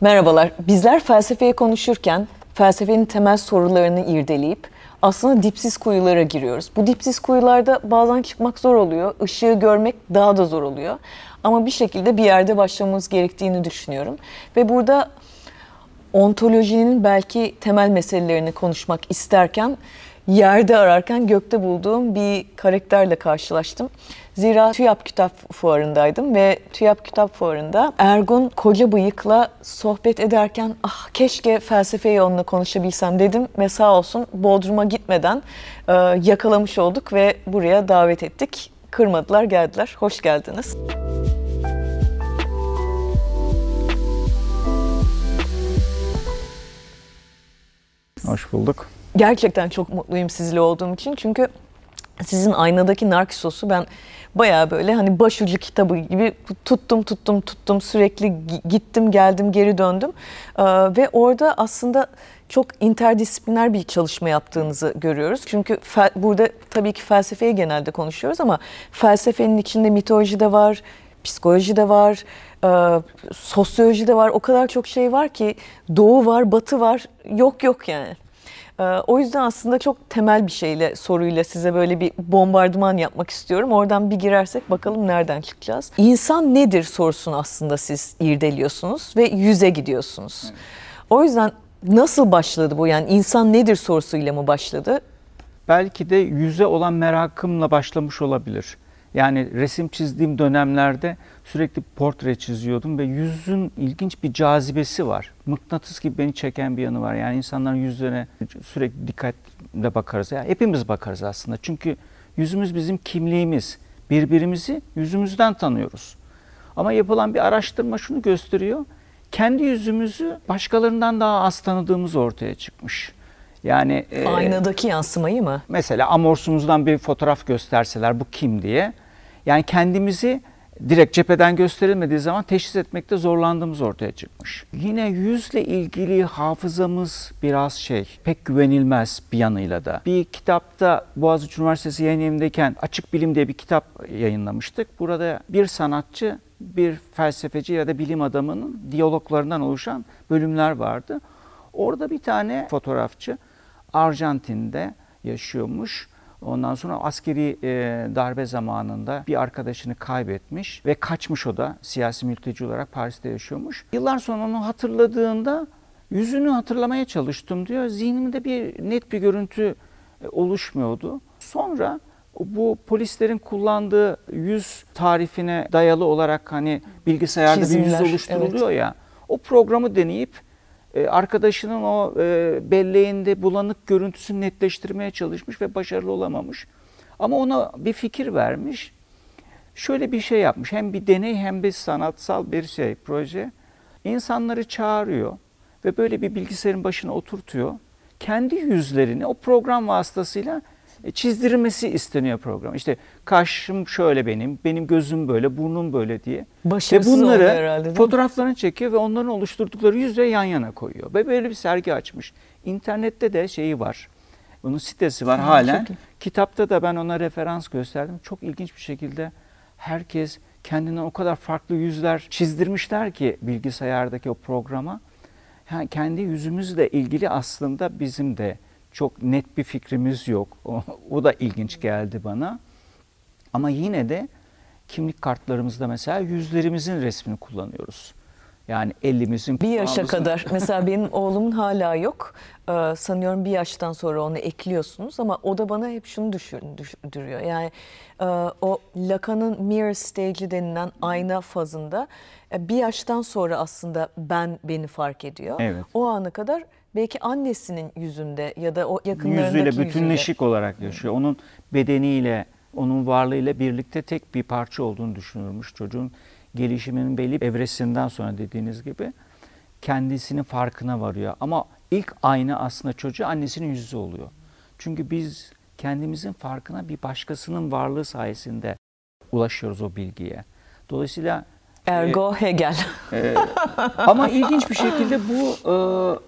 Merhabalar, bizler felsefeyi konuşurken felsefenin temel sorularını irdeleyip aslında dipsiz kuyulara giriyoruz. Bu dipsiz kuyularda bazen çıkmak zor oluyor, ışığı görmek daha da zor oluyor. Ama bir şekilde bir yerde başlamamız gerektiğini düşünüyorum. Ve burada ontolojinin belki temel meselelerini konuşmak isterken, yerde ararken gökte bulduğum bir karakterle karşılaştım. Zira TÜYAP Kitap Fuarı'ndaydım ve TÜYAP Kitap Fuarı'nda Ergun Koca Bıyık'la sohbet ederken keşke felsefeyi onunla konuşabilsem dedim ve sağ olsun Bodrum'a gitmeden yakalamış olduk ve buraya davet ettik. Kırmadılar, geldiler. Hoş geldiniz. Hoş bulduk. Gerçekten çok mutluyum sizinle olduğum için çünkü sizin aynadaki Narkisos'u ben bayağı böyle hani başucu kitabı gibi tuttum sürekli gittim geldim geri döndüm ve orada aslında çok interdisipliner bir çalışma yaptığınızı görüyoruz. Çünkü burada tabii ki felsefeyi genelde konuşuyoruz ama felsefenin içinde mitoloji de var, psikoloji de var, sosyoloji de var. O kadar çok şey var ki doğu var, batı var, yok yani. O yüzden aslında çok temel bir şeyle, soruyla size böyle bir bombardıman yapmak istiyorum. Oradan bir girersek bakalım nereden çıkacağız. İnsan nedir sorusunu aslında siz irdeliyorsunuz ve yüze gidiyorsunuz. Evet. O yüzden nasıl başladı bu? Yani insan nedir sorusuyla mı başladı? Belki de yüze olan merakımla başlamış olabilir. Yani resim çizdiğim dönemlerde sürekli portre çiziyordum ve yüzün ilginç bir cazibesi var. Mıknatıs gibi beni çeken bir yanı var. Yani insanların yüzlerine sürekli dikkatle bakarız. Yani hepimiz bakarız aslında. Çünkü yüzümüz bizim kimliğimiz. Birbirimizi yüzümüzden tanıyoruz. Ama yapılan bir araştırma şunu gösteriyor. Kendi yüzümüzü başkalarından daha az tanıdığımız ortaya çıkmış. Yani aynadaki yansımayı mı? Mesela amorsumuzdan bir fotoğraf gösterseler bu kim diye. Yani kendimizi direkt cepheden gösterilmediği zaman teşhis etmekte zorlandığımız ortaya çıkmış. Yine yüzle ilgili hafızamız biraz pek güvenilmez bir yanıyla da. Bir kitapta Boğaziçi Üniversitesi yayın evindeyken Açık Bilim diye bir kitap yayınlamıştık. Burada bir sanatçı, bir felsefeci ya da bilim adamının diyaloglarından oluşan bölümler vardı. Orada bir tane fotoğrafçı Arjantin'de yaşıyormuş. Ondan sonra askeri darbe zamanında bir arkadaşını kaybetmiş ve kaçmış, o da siyasi mülteci olarak Paris'te yaşıyormuş. Yıllar sonra onu hatırladığında yüzünü hatırlamaya çalıştım diyor. Zihnimde net bir görüntü oluşmuyordu. Sonra bu polislerin kullandığı yüz tarifine dayalı olarak hani bilgisayarda çizimler, bir yüz oluşturuluyor, evet. Ya o programı deneyip arkadaşının o belleğinde bulanık görüntüsünü netleştirmeye çalışmış ve başarılı olamamış. Ama ona bir fikir vermiş. Şöyle bir şey yapmış. Hem bir deney hem de sanatsal bir proje. İnsanları çağırıyor ve böyle bir bilgisayarın başına oturtuyor. Kendi yüzlerini o program vasıtasıyla çizdirmesi isteniyor program. İşte kaşım şöyle benim gözüm böyle, burnum böyle diye. Başarısız ve bunları herhalde, fotoğraflarını çekiyor ve onların oluşturdukları yüzle yan yana koyuyor. Ve böyle bir sergi açmış. İnternette de var. Onun sitesi var halen. Kitapta da ben ona referans gösterdim. Çok ilginç bir şekilde herkes kendinden o kadar farklı yüzler çizdirmişler ki bilgisayardaki o programa. Yani kendi yüzümüzle ilgili aslında bizim de çok net bir fikrimiz yok. O da ilginç geldi bana. Ama yine de kimlik kartlarımızda mesela yüzlerimizin resmini kullanıyoruz. Yani elimizin... Bir yaşa kadar. Mesela benim oğlumun hala yok. Sanıyorum bir yaştan sonra onu ekliyorsunuz ama o da bana hep şunu düşündürüyor. Yani o Lacan'ın mirror stage'i denilen ayna fazında bir yaştan sonra aslında beni fark ediyor. Evet. O ana kadar... Belki annesinin yüzünde ya da o yakınlarındaki yüzüyle bütünleşik olarak yaşıyor. Onun bedeniyle, onun varlığıyla birlikte tek bir parça olduğunu düşünürmüş. Çocuğun gelişiminin belli evresinden sonra dediğiniz gibi kendisinin farkına varıyor. Ama ilk ayna aslında çocuğu annesinin yüzü oluyor. Çünkü biz kendimizin farkına bir başkasının varlığı sayesinde ulaşıyoruz o bilgiye. Dolayısıyla... Ergo Hegel. Ama ilginç bir şekilde bu...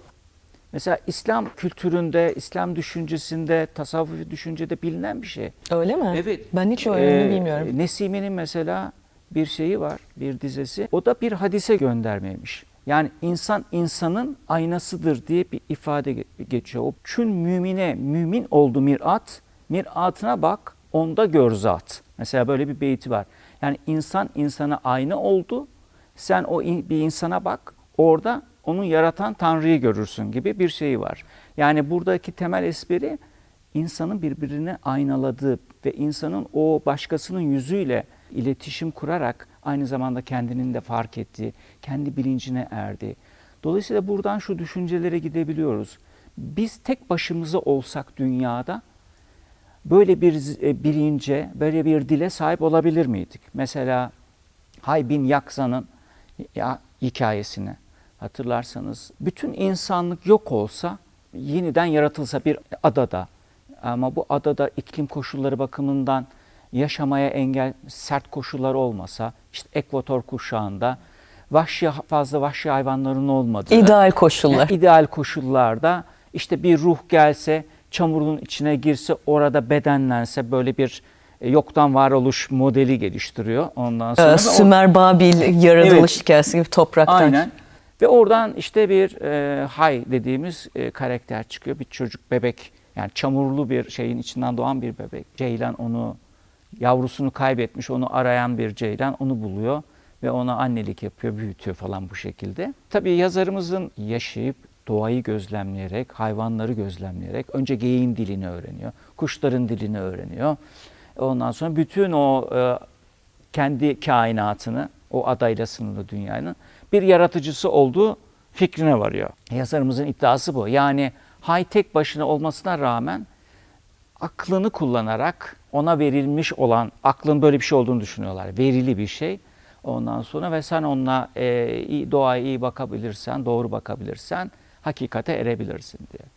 Mesela İslam kültüründe, İslam düşüncesinde, tasavvufi düşüncede bilinen bir şey. Öyle mi? Evet. Ben hiç öyle bilmiyorum. Nesimi'nin mesela bir dizesi. O da bir hadise göndermeymiş. Yani insan insanın aynasıdır diye bir ifade geçiyor. O çün mümine mümin oldu mirat, miratına bak onda gör zat. Mesela böyle bir beyti var. Yani insan insana ayna oldu, sen o bir insana bak, orada onu yaratan Tanrı'yı görürsün gibi bir şey var. Yani buradaki temel espri insanın birbirine aynaladığı ve insanın o başkasının yüzüyle iletişim kurarak aynı zamanda kendinin de fark ettiği, kendi bilincine erdiği. Dolayısıyla buradan şu düşüncelere gidebiliyoruz. Biz tek başımıza olsak dünyada böyle bir bilince, böyle bir dile sahip olabilir miydik? Mesela Haybin Yaksa'nın hikayesini hatırlarsanız, bütün insanlık yok olsa, yeniden yaratılsa bir adada ama bu adada iklim koşulları bakımından yaşamaya engel sert koşullar olmasa, işte ekvator kuşağında fazla vahşi hayvanların olmadığı ideal koşullarda işte bir ruh gelse, çamurun içine girse, orada bedenlense, böyle bir yoktan varoluş modeli geliştiriyor. Ondan sonra Sümer Babil yaratılış hikayesi gibi topraktan. Aynen. Ve oradan işte bir Hay dediğimiz karakter çıkıyor. Bir çocuk, bebek, yani çamurlu bir şeyin içinden doğan bir bebek. Ceylan onu, yavrusunu kaybetmiş, onu arayan bir ceylan onu buluyor ve ona annelik yapıyor, büyütüyor falan bu şekilde. Tabii yazarımızın yaşayıp doğayı gözlemleyerek, hayvanları gözlemleyerek önce geyiğin dilini öğreniyor, kuşların dilini öğreniyor. Ondan sonra bütün o kendi kainatını, o adayla sınırlı dünyanın bir yaratıcısı olduğu fikrine varıyor. Yazarımızın iddiası bu. Yani Hay tek başına olmasına rağmen aklını kullanarak, ona verilmiş olan, aklın böyle bir şey olduğunu düşünüyorlar. Verili bir şey. Ondan sonra ve sen onunla doğaya iyi bakabilirsen, doğru bakabilirsen hakikate erebilirsin diye.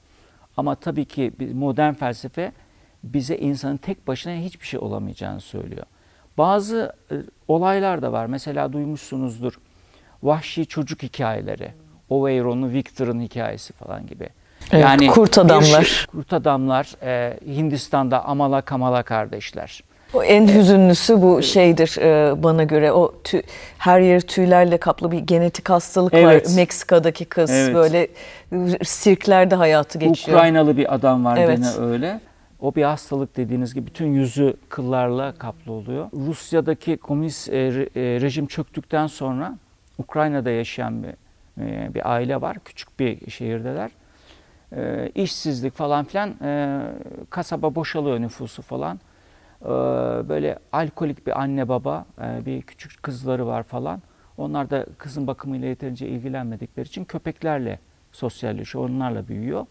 Ama tabii ki modern felsefe bize insanın tek başına hiçbir şey olamayacağını söylüyor. Bazı olaylar da var. Mesela duymuşsunuzdur. Vahşi çocuk hikayeleri. Oveyron'un, Victor'ın hikayesi falan gibi. Evet, yani kurt adamlar Hindistan'da Amala Kamala kardeşler. O en hüzünlüsü bu şeydir bana göre. O her yeri tüylerle kaplı bir genetik hastalık var. Meksika'daki kız böyle sirklerde hayatı geçiyor. Ukraynalı bir adam var gene öyle. O bir hastalık dediğiniz gibi bütün yüzü kıllarla kaplı oluyor. Rusya'daki komünist rejim çöktükten sonra Ukrayna'da yaşayan bir aile var. Küçük bir şehirdeler. İşsizlik falan filan, kasaba boşalıyor nüfusu falan. Böyle alkolik bir anne baba, bir küçük kızları var falan. Onlar da kızın bakımıyla yeterince ilgilenmedikleri için köpeklerle sosyalleşiyor, onlarla büyüyor.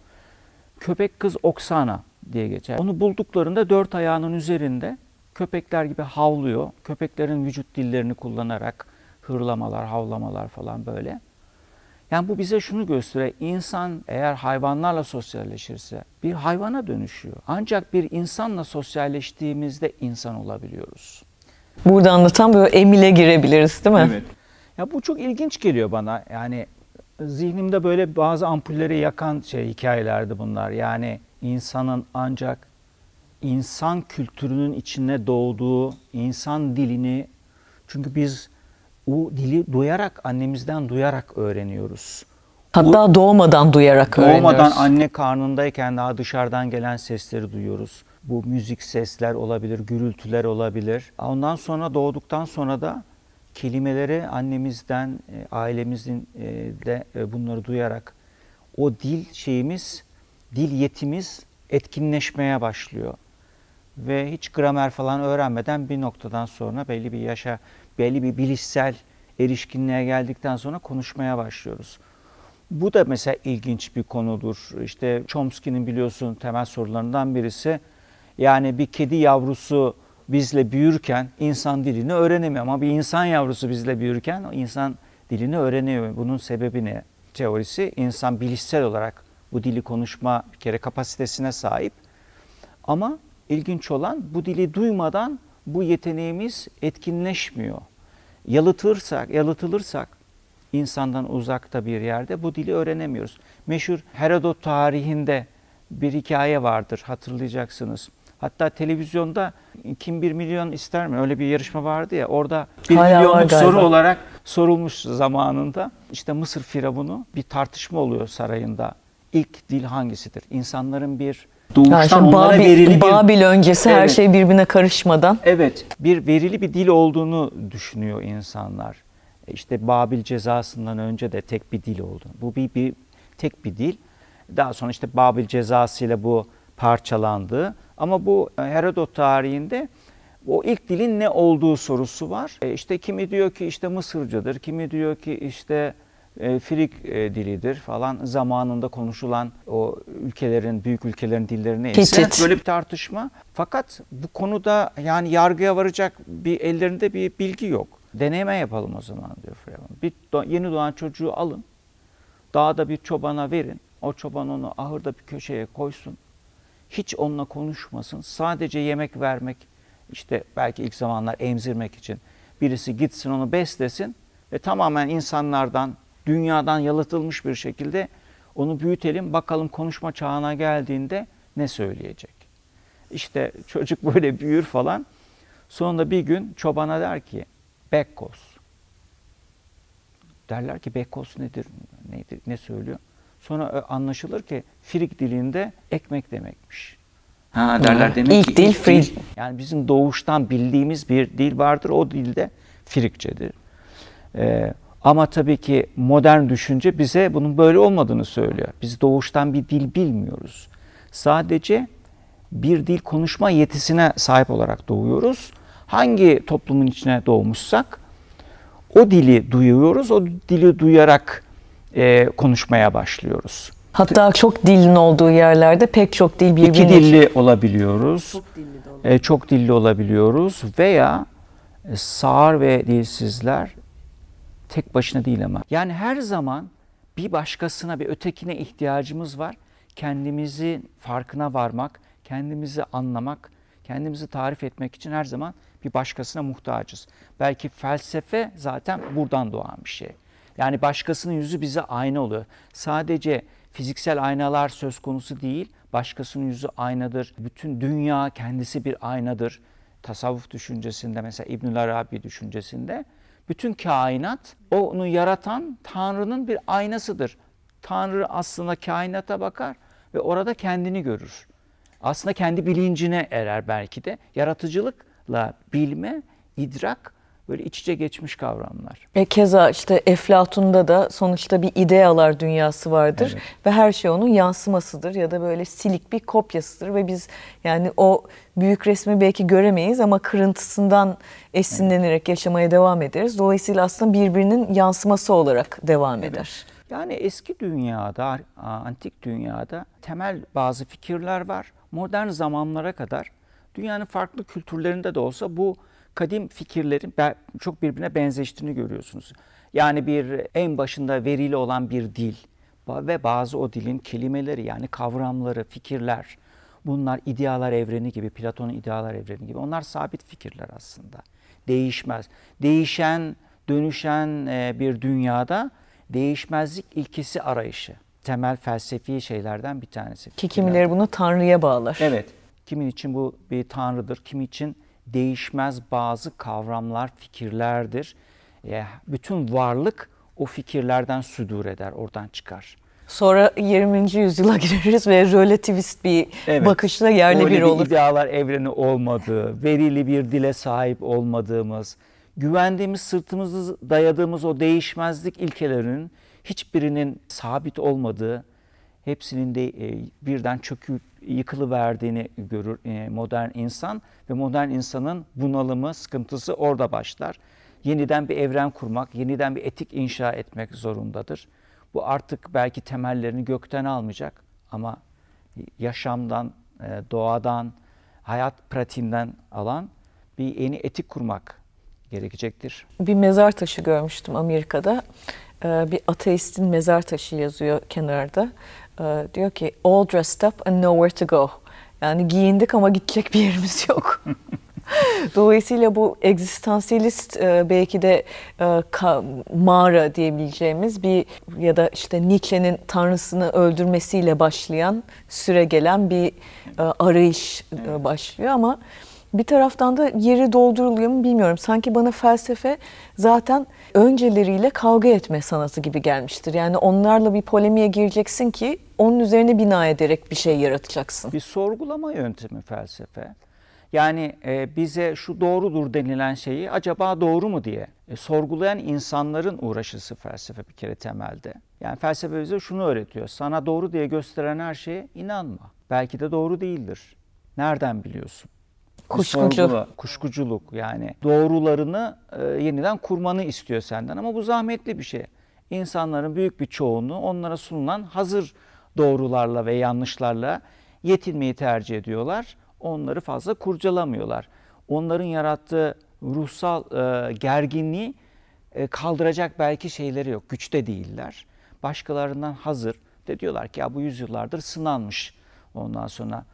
Köpek kız Oksana diye geçer. Onu bulduklarında dört ayağının üzerinde köpekler gibi havlıyor. Köpeklerin vücut dillerini kullanarak hırlamalar, havlamalar falan böyle. Yani bu bize şunu gösteriyor. İnsan eğer hayvanlarla sosyalleşirse bir hayvana dönüşüyor. Ancak bir insanla sosyalleştiğimizde insan olabiliyoruz. Buradan da tam böyle emile girebiliriz, değil mi? Evet. Ya bu çok ilginç geliyor bana. Yani zihnimde böyle bazı ampulleri yakan hikayelerdi bunlar. Yani insanın ancak insan kültürünün içine doğduğu, insan dilini, çünkü biz o dili duyarak, annemizden duyarak öğreniyoruz. Hatta doğmadan öğreniyoruz. Doğmadan anne karnındayken daha dışarıdan gelen sesleri duyuyoruz. Bu müzik sesler olabilir, gürültüler olabilir. Ondan sonra doğduktan sonra da kelimeleri annemizden, ailemizin de bunları duyarak o dil şeyimiz, dil yetimiz etkinleşmeye başlıyor. Ve hiç gramer falan öğrenmeden bir noktadan sonra belli bir yaşa, belli bir bilişsel erişkinliğe geldikten sonra konuşmaya başlıyoruz. Bu da mesela ilginç bir konudur. İşte Chomsky'nin biliyorsun temel sorularından birisi. Yani bir kedi yavrusu bizle büyürken insan dilini öğrenemiyor ama bir insan yavrusu bizle büyürken insan dilini öğreniyor. Bunun sebebi ne? Teorisi, insan bilişsel olarak bu dili konuşma bir kere kapasitesine sahip. Ama ilginç olan, bu dili duymadan bu yeteneğimiz etkinleşmiyor. Yalıtılırsak insandan uzakta bir yerde bu dili öğrenemiyoruz. Meşhur Herodot tarihinde bir hikaye vardır, hatırlayacaksınız. Hatta televizyonda kim 1 milyon ister mi? Öyle bir yarışma vardı ya, orada 1 milyonluk soru olarak sorulmuş zamanında. İşte Mısır firavunu, bir tartışma oluyor sarayında. İlk dil hangisidir? İnsanların bir doğuştan onlara verili bir... Babil öncesi her şey birbirine karışmadan. Evet, bir verili bir dil olduğunu düşünüyor insanlar. İşte Babil cezasından önce de tek bir dil oldu. Bu bir tek bir dil. Daha sonra işte Babil cezasıyla bu parçalandı. Ama bu Herodot tarihinde o ilk dilin ne olduğu sorusu var. İşte kimi diyor ki işte Mısırcadır, kimi diyor ki işte Frig dilidir falan, zamanında konuşulan o ülkelerin, büyük ülkelerin dilleri neyse böyle bir tartışma. Fakat bu konuda yani yargıya varacak bir ellerinde bir bilgi yok. Deneme yapalım o zaman diyor Freud. Bir yeni doğan çocuğu alın, dağda bir çobana verin, o çoban onu ahırda bir köşeye koysun. Hiç onunla konuşmasın, sadece yemek vermek, işte belki ilk zamanlar emzirmek için birisi gitsin onu beslesin ve tamamen insanlardan, dünyadan yalıtılmış bir şekilde onu büyütelim, bakalım konuşma çağına geldiğinde ne söyleyecek. İşte çocuk böyle büyür falan, sonunda bir gün çobana der ki bekkoz. Derler ki bekkoz nedir, ne söylüyor? Sonra anlaşılır ki Frig dilinde ekmek demekmiş. Ha derler, demek İlk ki dil Frig. Yani bizim doğuştan bildiğimiz bir dil vardır. O dilde Frigcedir. Ama tabii ki modern düşünce bize bunun böyle olmadığını söylüyor. Biz doğuştan bir dil bilmiyoruz. Sadece bir dil konuşma yetisine sahip olarak doğuyoruz. Hangi toplumun içine doğmuşsak o dili duyuyoruz. O dili duyarak konuşmaya başlıyoruz. Hatta çok dilin olduğu yerlerde pek çok dil birbirine... İki dilli olabiliyoruz. Çok dilli olabiliyoruz. Veya sağır ve dilsizler tek başına değil ama. Yani her zaman bir başkasına, bir ötekine ihtiyacımız var. Kendimizi farkına varmak, kendimizi anlamak, kendimizi tarif etmek için her zaman bir başkasına muhtacız. Belki felsefe zaten buradan doğan bir şey. Yani başkasının yüzü bize ayna oluyor. Sadece fiziksel aynalar söz konusu değil, başkasının yüzü aynadır. Bütün dünya kendisi bir aynadır. Tasavvuf düşüncesinde, mesela İbn-i Arabi düşüncesinde, bütün kainat onu yaratan Tanrı'nın bir aynasıdır. Tanrı aslında kainata bakar ve orada kendini görür. Aslında kendi bilincine erer belki de. Yaratıcılıkla bilme, idrak, böyle iç içe geçmiş kavramlar. Keza işte Eflatun'da da sonuçta bir idealar dünyası vardır. Evet. Ve her şey onun yansımasıdır ya da böyle silik bir kopyasıdır. Ve biz yani o büyük resmi belki göremeyiz ama kırıntısından esinlenerek yaşamaya devam ederiz. Dolayısıyla aslında birbirinin yansıması olarak devam eder. Yani eski dünyada, antik dünyada temel bazı fikirler var. Modern zamanlara kadar dünyanın farklı kültürlerinde de olsa bu kadim fikirlerin çok birbirine benzeştiğini görüyorsunuz. Yani bir en başında verili olan bir dil ve bazı o dilin kelimeleri, yani kavramları, fikirler, bunlar idealar evreni gibi, Platon'un idealar evreni gibi, onlar sabit fikirler aslında. Değişmez. Değişen, dönüşen bir dünyada değişmezlik ilkesi arayışı. Temel felsefi şeylerden bir tanesi. Ki kimileri bunu Tanrı'ya bağlar. Evet. Kimin için bu bir Tanrı'dır, kimi için değişmez bazı kavramlar, fikirlerdir. Bütün varlık o fikirlerden südür eder, oradan çıkar. Sonra 20. yüzyıla gireriz ve relativist bir bakışla yerle bir olur. Öyle bir idealar evreni olmadığı, verili bir dile sahip olmadığımız, güvendiğimiz, sırtımızı dayadığımız o değişmezlik ilkelerinin hiçbirinin sabit olmadığı, hepsinin de birden çöküp yıkılıverdiğini görür modern insan ve modern insanın bunalımı, sıkıntısı orada başlar. Yeniden bir evren kurmak, yeniden bir etik inşa etmek zorundadır. Bu artık belki temellerini gökten almayacak ama yaşamdan, doğadan, hayat pratiğinden alan bir yeni etik kurmak gerekecektir. Bir mezar taşı görmüştüm Amerika'da. Bir ateistin mezar taşı yazıyor kenarda. Diyor ki all dressed up and nowhere to go. Yani giyindik ama gidecek bir yerimiz yok. Dolayısıyla bu egzistansiyelist belki de mağara diyebileceğimiz bir ya da işte Nietzsche'nin tanrısını öldürmesiyle başlayan, süre gelen bir arayış başlıyor ama bir taraftan da yeri dolduruluyor mu bilmiyorum. Sanki bana felsefe zaten önceleriyle kavga etme sanatı gibi gelmiştir. Yani onlarla bir polemiğe gireceksin ki onun üzerine bina ederek bir şey yaratacaksın. Bir sorgulama yöntemi felsefe. Yani bize şu doğrudur denilen şeyi acaba doğru mu diye sorgulayan insanların uğraşısı felsefe bir kere temelde. Yani felsefe bize şunu öğretiyor. Sana doğru diye gösteren her şeye inanma. Belki de doğru değildir. Nereden biliyorsun? Kuşkuculuk yani doğrularını yeniden kurmanı istiyor senden ama bu zahmetli bir şey. İnsanların büyük bir çoğunluğu onlara sunulan hazır doğrularla ve yanlışlarla yetinmeyi tercih ediyorlar. Onları fazla kurcalamıyorlar. Onların yarattığı ruhsal gerginliği kaldıracak belki şeyleri yok. Güçte değiller. Başkalarından hazır de diyorlar ki ya bu yüzyıllardır sınanmış. Ondan sonra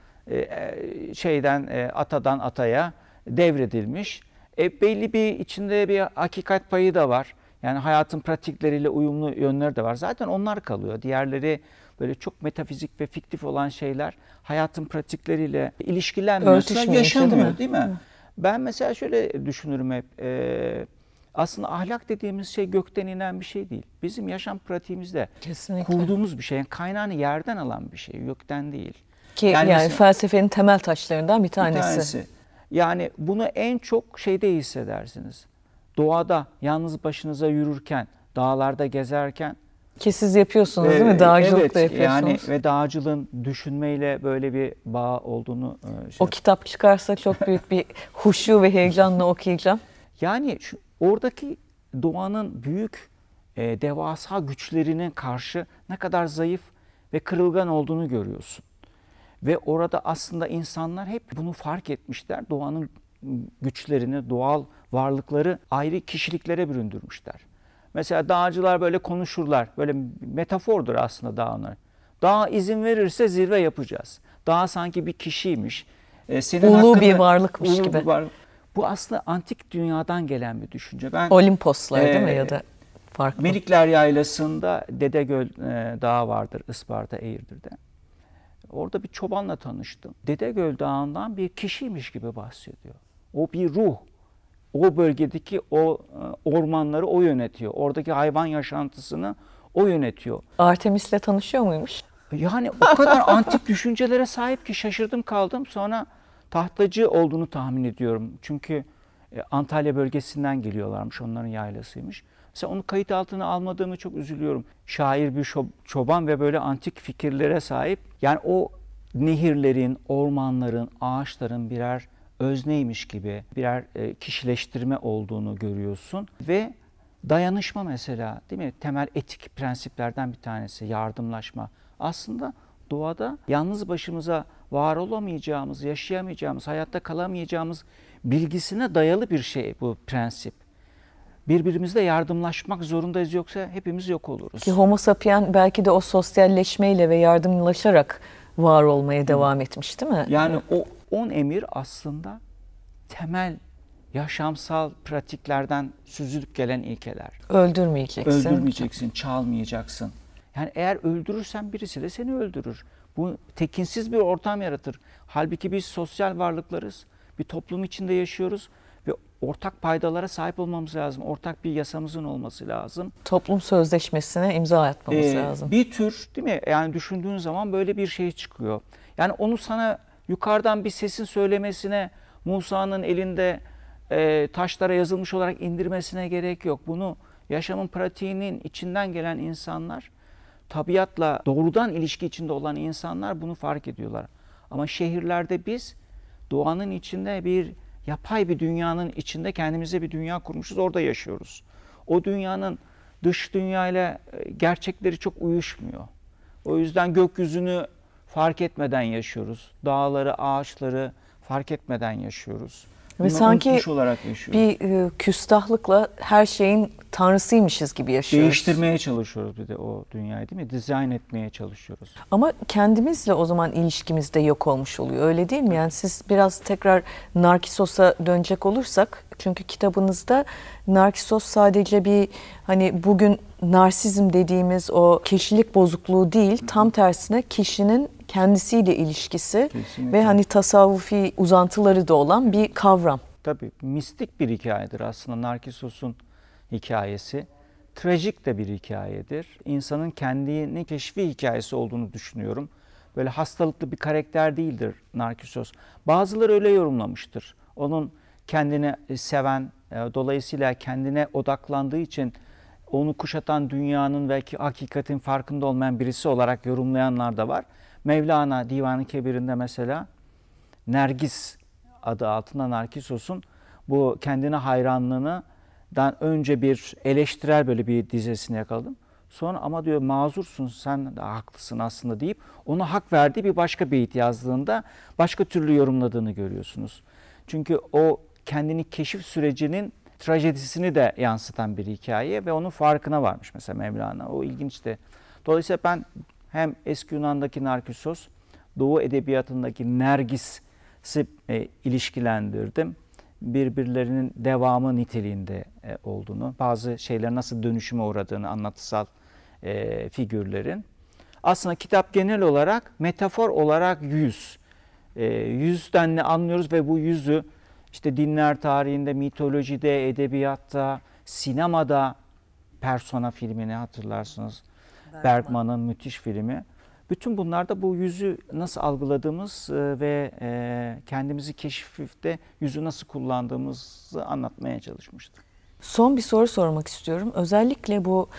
atadan ataya devredilmiş. Belli bir içinde bir hakikat payı da var. Yani hayatın pratikleriyle uyumlu yönleri de var. Zaten onlar kalıyor. Diğerleri böyle çok metafizik ve fiktif olan şeyler hayatın pratikleriyle ilişkilenmiyorsa yaşanmıyor değil mi? Ben mesela şöyle düşünürüm hep. Aslında ahlak dediğimiz şey gökten inen bir şey değil. Bizim yaşam pratiğimizde kesinlikle kurduğumuz bir şey. Yani kaynağını yerden alan bir şey. Gökten değil. Ki yani felsefenin temel taşlarından bir tanesi. Yani bunu en çok şeyde hissedersiniz. Doğada yalnız başınıza yürürken, dağlarda gezerken. Ki siz yapıyorsunuz değil mi? Dağcılık da yapıyorsunuz. Yani ve dağcılığın düşünmeyle böyle bir bağ olduğunu. Kitap çıkarsa çok büyük bir huşu ve heyecanla okuyacağım. Yani oradaki doğanın büyük devasa güçlerine karşı ne kadar zayıf ve kırılgan olduğunu görüyorsun. Ve orada aslında insanlar hep bunu fark etmişler. Doğanın güçlerini, doğal varlıkları ayrı kişiliklere büründürmüşler. Mesela dağcılar böyle konuşurlar. Böyle metafordur aslında dağlar. Dağ izin verirse zirve yapacağız. Dağ sanki bir kişiymiş. Ulu bir varlıkmış gibi. Bu aslında antik dünyadan gelen bir düşünce. Olimposlar değil mi ya da farklı? Melikler Yaylası'nda Dede Göl Dağı vardır Isparta Eğirdir'de. Orada bir çobanla tanıştım. Dede Göl Dağı'ndan bir kişiymiş gibi bahsediyor. O bir ruh. O bölgedeki o ormanları o yönetiyor. Oradaki hayvan yaşantısını o yönetiyor. Artemis'le tanışıyor muymuş? Yani o kadar antik düşüncelere sahip ki şaşırdım kaldım. Sonra tahtacı olduğunu tahmin ediyorum. Çünkü Antalya bölgesinden geliyorlarmış. Onların yaylasıymış. Mesela onu kayıt altına almadığımı çok üzülüyorum. Şair bir çoban ve böyle antik fikirlere sahip. Yani o nehirlerin, ormanların, ağaçların birer özneymiş gibi birer kişileştirme olduğunu görüyorsun. Ve dayanışma mesela değil mi? Temel etik prensiplerden bir tanesi yardımlaşma. Aslında doğada yalnız başımıza var olamayacağımız, yaşayamayacağımız, hayatta kalamayacağımız bilgisine dayalı bir şey bu prensip. Birbirimizle yardımlaşmak zorundayız yoksa hepimiz yok oluruz. Ki Homo sapien belki de o sosyalleşmeyle ve yardımlaşarak var olmaya devam etmiş değil mi? Yani o 10 emir aslında temel yaşamsal pratiklerden süzülüp gelen ilkeler. Öldürmeyeceksin. Öldürmeyeceksin, çalmayacaksın. Yani eğer öldürürsen birisi de seni öldürür. Bu tekinsiz bir ortam yaratır. Halbuki biz sosyal varlıklarız, bir toplum içinde yaşıyoruz. Ortak paydalara sahip olmamız lazım. Ortak bir yasamızın olması lazım. Toplum sözleşmesine imza atmamız lazım. Bir tür değil mi? Yani düşündüğün zaman böyle bir şey çıkıyor. Yani onu sana yukarıdan bir sesin söylemesine, Musa'nın elinde taşlara yazılmış olarak indirmesine gerek yok. Bunu yaşamın pratiğinin içinden gelen insanlar, tabiatla doğrudan ilişki içinde olan insanlar bunu fark ediyorlar. Ama şehirlerde biz doğanın içinde bir yapay bir dünyanın içinde kendimize bir dünya kurmuşuz, orada yaşıyoruz. O dünyanın dış dünyayla gerçekleri çok uyuşmuyor. O yüzden gökyüzünü fark etmeden yaşıyoruz. Dağları, ağaçları fark etmeden yaşıyoruz. Ve sanki bir küstahlıkla her şeyin tanrısıymışız gibi yaşıyoruz. Değiştirmeye çalışıyoruz bir de o dünyayı, değil mi? Dizayn etmeye çalışıyoruz. Ama kendimizle o zaman ilişkimiz de yok olmuş oluyor, öyle değil mi? Yani siz biraz tekrar Narkissos'a dönecek olursak, çünkü kitabınızda Narkissos sadece bir hani bugün narsizm dediğimiz o kişilik bozukluğu değil, tam tersine kişinin kendisiyle ilişkisi ve hani tasavvufi uzantıları da olan bir kavram. Tabii mistik bir hikayedir aslında Narkissos'un hikayesi. Trajik de bir hikayedir. İnsanın kendini keşfi hikayesi olduğunu düşünüyorum. Böyle hastalıklı bir karakter değildir Narkissos. Bazıları öyle yorumlamıştır. Onun kendini seven, dolayısıyla kendine odaklandığı için onu kuşatan dünyanın belki hakikatin farkında olmayan birisi olarak yorumlayanlar da var. Mevlana Divan-ı Kebir'inde mesela Nergis adı altında Narkissos'un bu kendine hayranlığından önce bir eleştirel böyle bir dizesini yakaladım. Sonra ama diyor mazursun, sen de haklısın aslında deyip ona hak verdiği bir başka beyit yazdığında başka türlü yorumladığını görüyorsunuz. Çünkü o kendini keşif sürecinin trajedisini de yansıtan bir hikaye ve onun farkına varmış mesela Mevlana. O ilginçti. Dolayısıyla ben hem eski Yunan'daki Narkissos, Doğu edebiyatındaki Nergis'i ilişkilendirdim. Birbirlerinin devamı niteliğinde olduğunu, bazı şeyler nasıl dönüşüme uğradığını anlatısal figürlerin. Aslında kitap genel olarak metafor olarak yüz. Yüzden ne anlıyoruz ve bu yüzü işte dinler tarihinde, mitolojide, edebiyatta, sinemada, Persona filmini hatırlarsınız. Bergman'ın müthiş filmi. Bütün bunlarda bu yüzü nasıl algıladığımız ve kendimizi keşifte yüzü nasıl kullandığımızı anlatmaya çalışmıştım. Son bir soru sormak istiyorum. Özellikle bu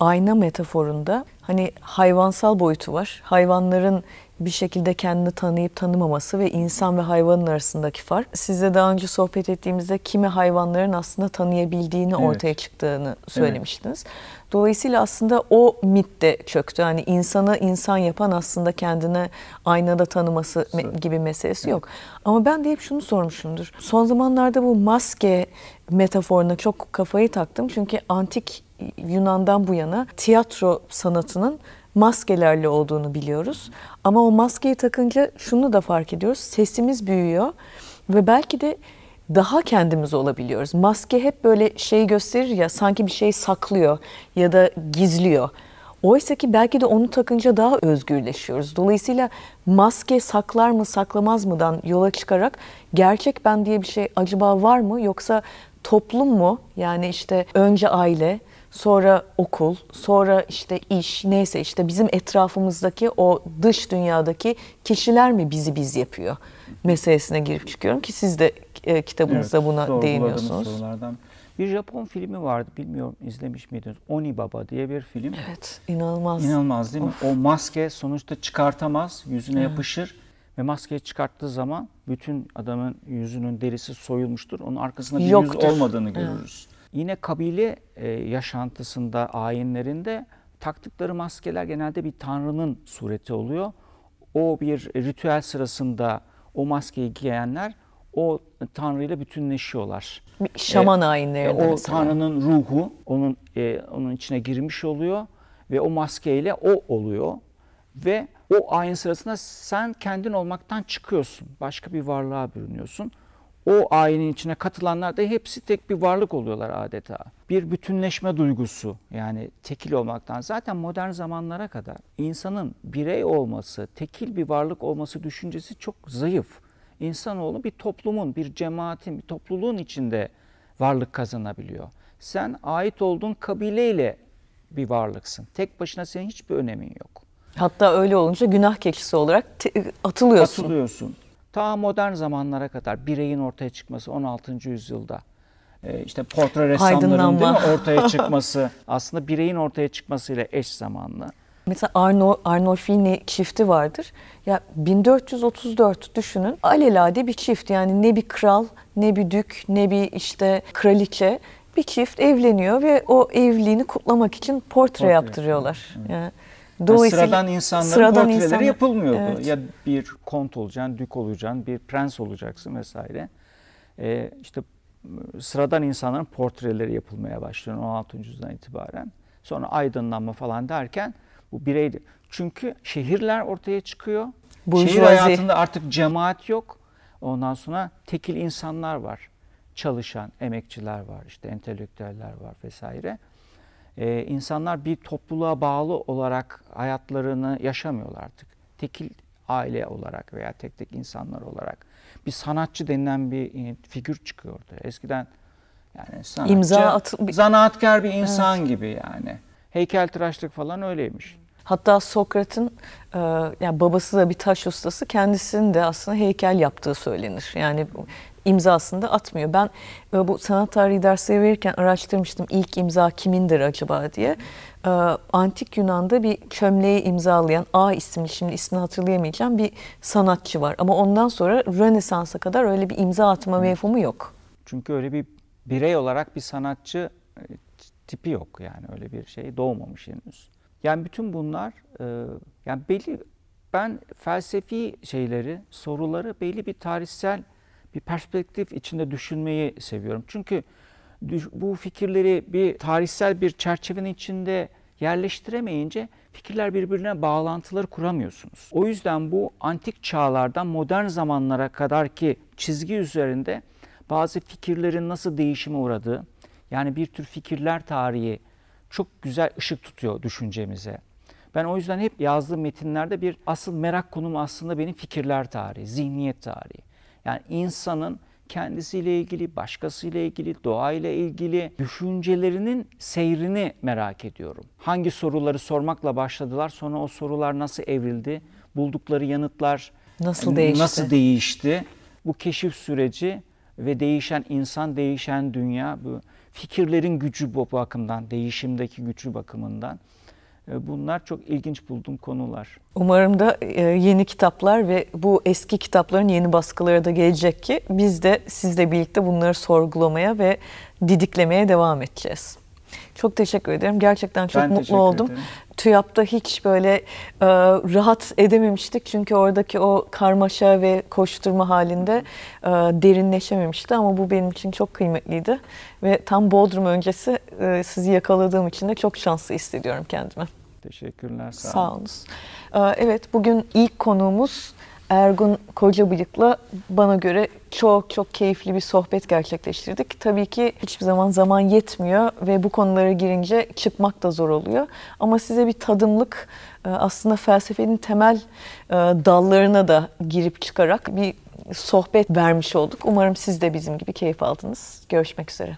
ayna metaforunda hani hayvansal boyutu var. Hayvanların bir şekilde kendini tanıyıp tanımaması ve insan ve hayvanın arasındaki fark. Sizle daha önce sohbet ettiğimizde kimi hayvanların aslında tanıyabildiğini, evet, ortaya çıktığını söylemiştiniz. Evet. Dolayısıyla aslında o mit de çöktü. Hani insanı insan yapan aslında kendini aynada tanıması gibi meselesi, evet, yok. Ama ben de hep şunu sormuşumdur. Son zamanlarda bu maske metaforuna çok kafayı taktım. Çünkü antik Yunan'dan bu yana tiyatro sanatının maskelerle olduğunu biliyoruz. Ama o maskeyi takınca şunu da fark ediyoruz. Sesimiz büyüyor ve belki de daha kendimiz olabiliyoruz. Maske hep böyle şey gösterir ya, sanki bir şey saklıyor ya da gizliyor. Oysa ki belki de onu takınca daha özgürleşiyoruz. Dolayısıyla maske saklar mı saklamaz mıdan yola çıkarak gerçek ben diye bir şey acaba var mı, yoksa toplum mu? Yani işte önce aile, sonra okul, sonra işte iş, neyse işte bizim etrafımızdaki o dış dünyadaki kişiler mi bizi biz yapıyor meselesine girip çıkıyorum ki siz de kitabınızda, evet, buna değiniyorsunuz. Sorulardan. Bir Japon filmi vardı, bilmiyorum izlemiş miydiniz? Onibaba diye bir film. Evet, inanılmaz. İnanılmaz değil mi? Of. O maske sonuçta çıkartamaz, yüzüne, evet, yapışır ve maskeyi çıkarttığı zaman bütün adamın yüzünün derisi soyulmuştur. Onun arkasında bir yoktur, yüz olmadığını görürüz. Evet. Yine kabile yaşantısında, ayinlerinde taktıkları maskeler genelde bir tanrının sureti oluyor. O bir ritüel sırasında o maskeyi giyenler o tanrıyla bütünleşiyorlar. Şaman ayinlerinde o mesela. Tanrının ruhu onun içine girmiş oluyor ve o maskeyle o oluyor. Ve o ayin sırasında sen kendin olmaktan çıkıyorsun, başka bir varlığa bürünüyorsun. O ayinin içine katılanlar da hepsi tek bir varlık oluyorlar adeta. Bir bütünleşme duygusu, yani tekil olmaktan. Zaten modern zamanlara kadar insanın birey olması, tekil bir varlık olması düşüncesi çok zayıf. İnsanoğlu bir toplumun, bir cemaatin, bir topluluğun içinde varlık kazanabiliyor. Sen ait olduğun kabileyle bir varlıksın. Tek başına senin hiçbir önemin yok. Hatta öyle olunca günah keçisi olarak atılıyorsun. Ta modern zamanlara kadar bireyin ortaya çıkması 16. yüzyılda, işte portre ressamlarının değil mi ortaya çıkması aslında bireyin ortaya çıkmasıyla eş zamanlı. Mesela Arnolfini çifti vardır. Ya 1434 düşünün, alelade bir çift, yani ne bir kral, ne bir dük, ne bir işte kraliçe, bir çift evleniyor ve o evliliğini kutlamak için portre yaptırıyorlar. Evet. Yani dolayısıyla sıradan portreleri yapılmıyordu. Evet. Ya bir kont olacaksın, dük olacaksın, bir prens olacaksın vesaire. işte sıradan insanların portreleri yapılmaya başlıyor 16. yüzyıldan itibaren. Sonra aydınlanma falan derken bu bireydi. Çünkü şehirler ortaya çıkıyor. Burjuvazi. Şehir hayatında artık cemaat yok. Ondan sonra tekil insanlar var. Çalışan emekçiler var, işte entelektüeller var vesaire. İnsanlar bir topluluğa bağlı olarak hayatlarını yaşamıyorlar artık. Tekil aile olarak veya tek tek insanlar olarak. Bir sanatçı denilen bir figür çıkıyordu. Eskiden yani sanatçı, zanaatkar bir insan gibi yani. Heykeltıraşlık falan öyleymiş. Hatta Sokrat'ın yani babası da bir taş ustası, kendisinin de aslında heykel yaptığı söylenir. Yani imzasını da atmıyor. Ben bu sanat tarihi dersleri verirken araştırmıştım, ilk imza kimindir acaba diye. Antik Yunan'da bir çömleği imzalayan A isimli, şimdi ismini hatırlayamayacağım, bir sanatçı var. Ama ondan sonra Rönesans'a kadar öyle bir imza atma mefhumu yok. Çünkü öyle bir birey olarak bir sanatçı tipi yok yani, öyle bir şey doğmamış henüz. Yani bütün bunlar, yani belli, ben felsefi şeyleri, soruları belli bir tarihsel bir perspektif içinde düşünmeyi seviyorum. Çünkü bu fikirleri bir tarihsel bir çerçevenin içinde yerleştiremeyince fikirler birbirine bağlantıları kuramıyorsunuz. O yüzden bu antik çağlardan modern zamanlara kadarki çizgi üzerinde bazı fikirlerin nasıl değişime uğradığı, yani bir tür fikirler tarihi çok güzel ışık tutuyor düşüncemize. Ben o yüzden hep yazdığım metinlerde bir asıl merak konumu aslında benim fikirler tarihi, zihniyet tarihi. Yani insanın kendisiyle ilgili, başkasıyla ilgili, doğayla ilgili düşüncelerinin seyrini merak ediyorum. Hangi soruları sormakla başladılar, sonra o sorular nasıl evrildi, buldukları yanıtlar nasıl değişti? Bu keşif süreci ve değişen insan, değişen dünya, bu fikirlerin gücü bu bakımdan, değişimdeki gücü bakımından. Bunlar çok ilginç bulduğum konular. Umarım da yeni kitaplar ve bu eski kitapların yeni baskıları da gelecek ki biz de sizle birlikte bunları sorgulamaya ve didiklemeye devam edeceğiz. Çok teşekkür ederim. Gerçekten çok mutlu oldum. TÜYAP'ta hiç böyle rahat edememiştik. Çünkü oradaki o karmaşa ve koşturma halinde derinleşememişti. Ama bu benim için çok kıymetliydi. Ve tam Bodrum öncesi sizi yakaladığım için de çok şanslı hissediyorum kendimi. Teşekkürler. Sağolunuz. Evet, bugün ilk konuğumuz Ergun Kocabıyık'la bana göre çok çok keyifli bir sohbet gerçekleştirdik. Tabii ki hiçbir zaman yetmiyor ve bu konulara girince çıkmak da zor oluyor. Ama size bir tadımlık, aslında felsefenin temel dallarına da girip çıkarak bir sohbet vermiş olduk. Umarım siz de bizim gibi keyif aldınız. Görüşmek üzere.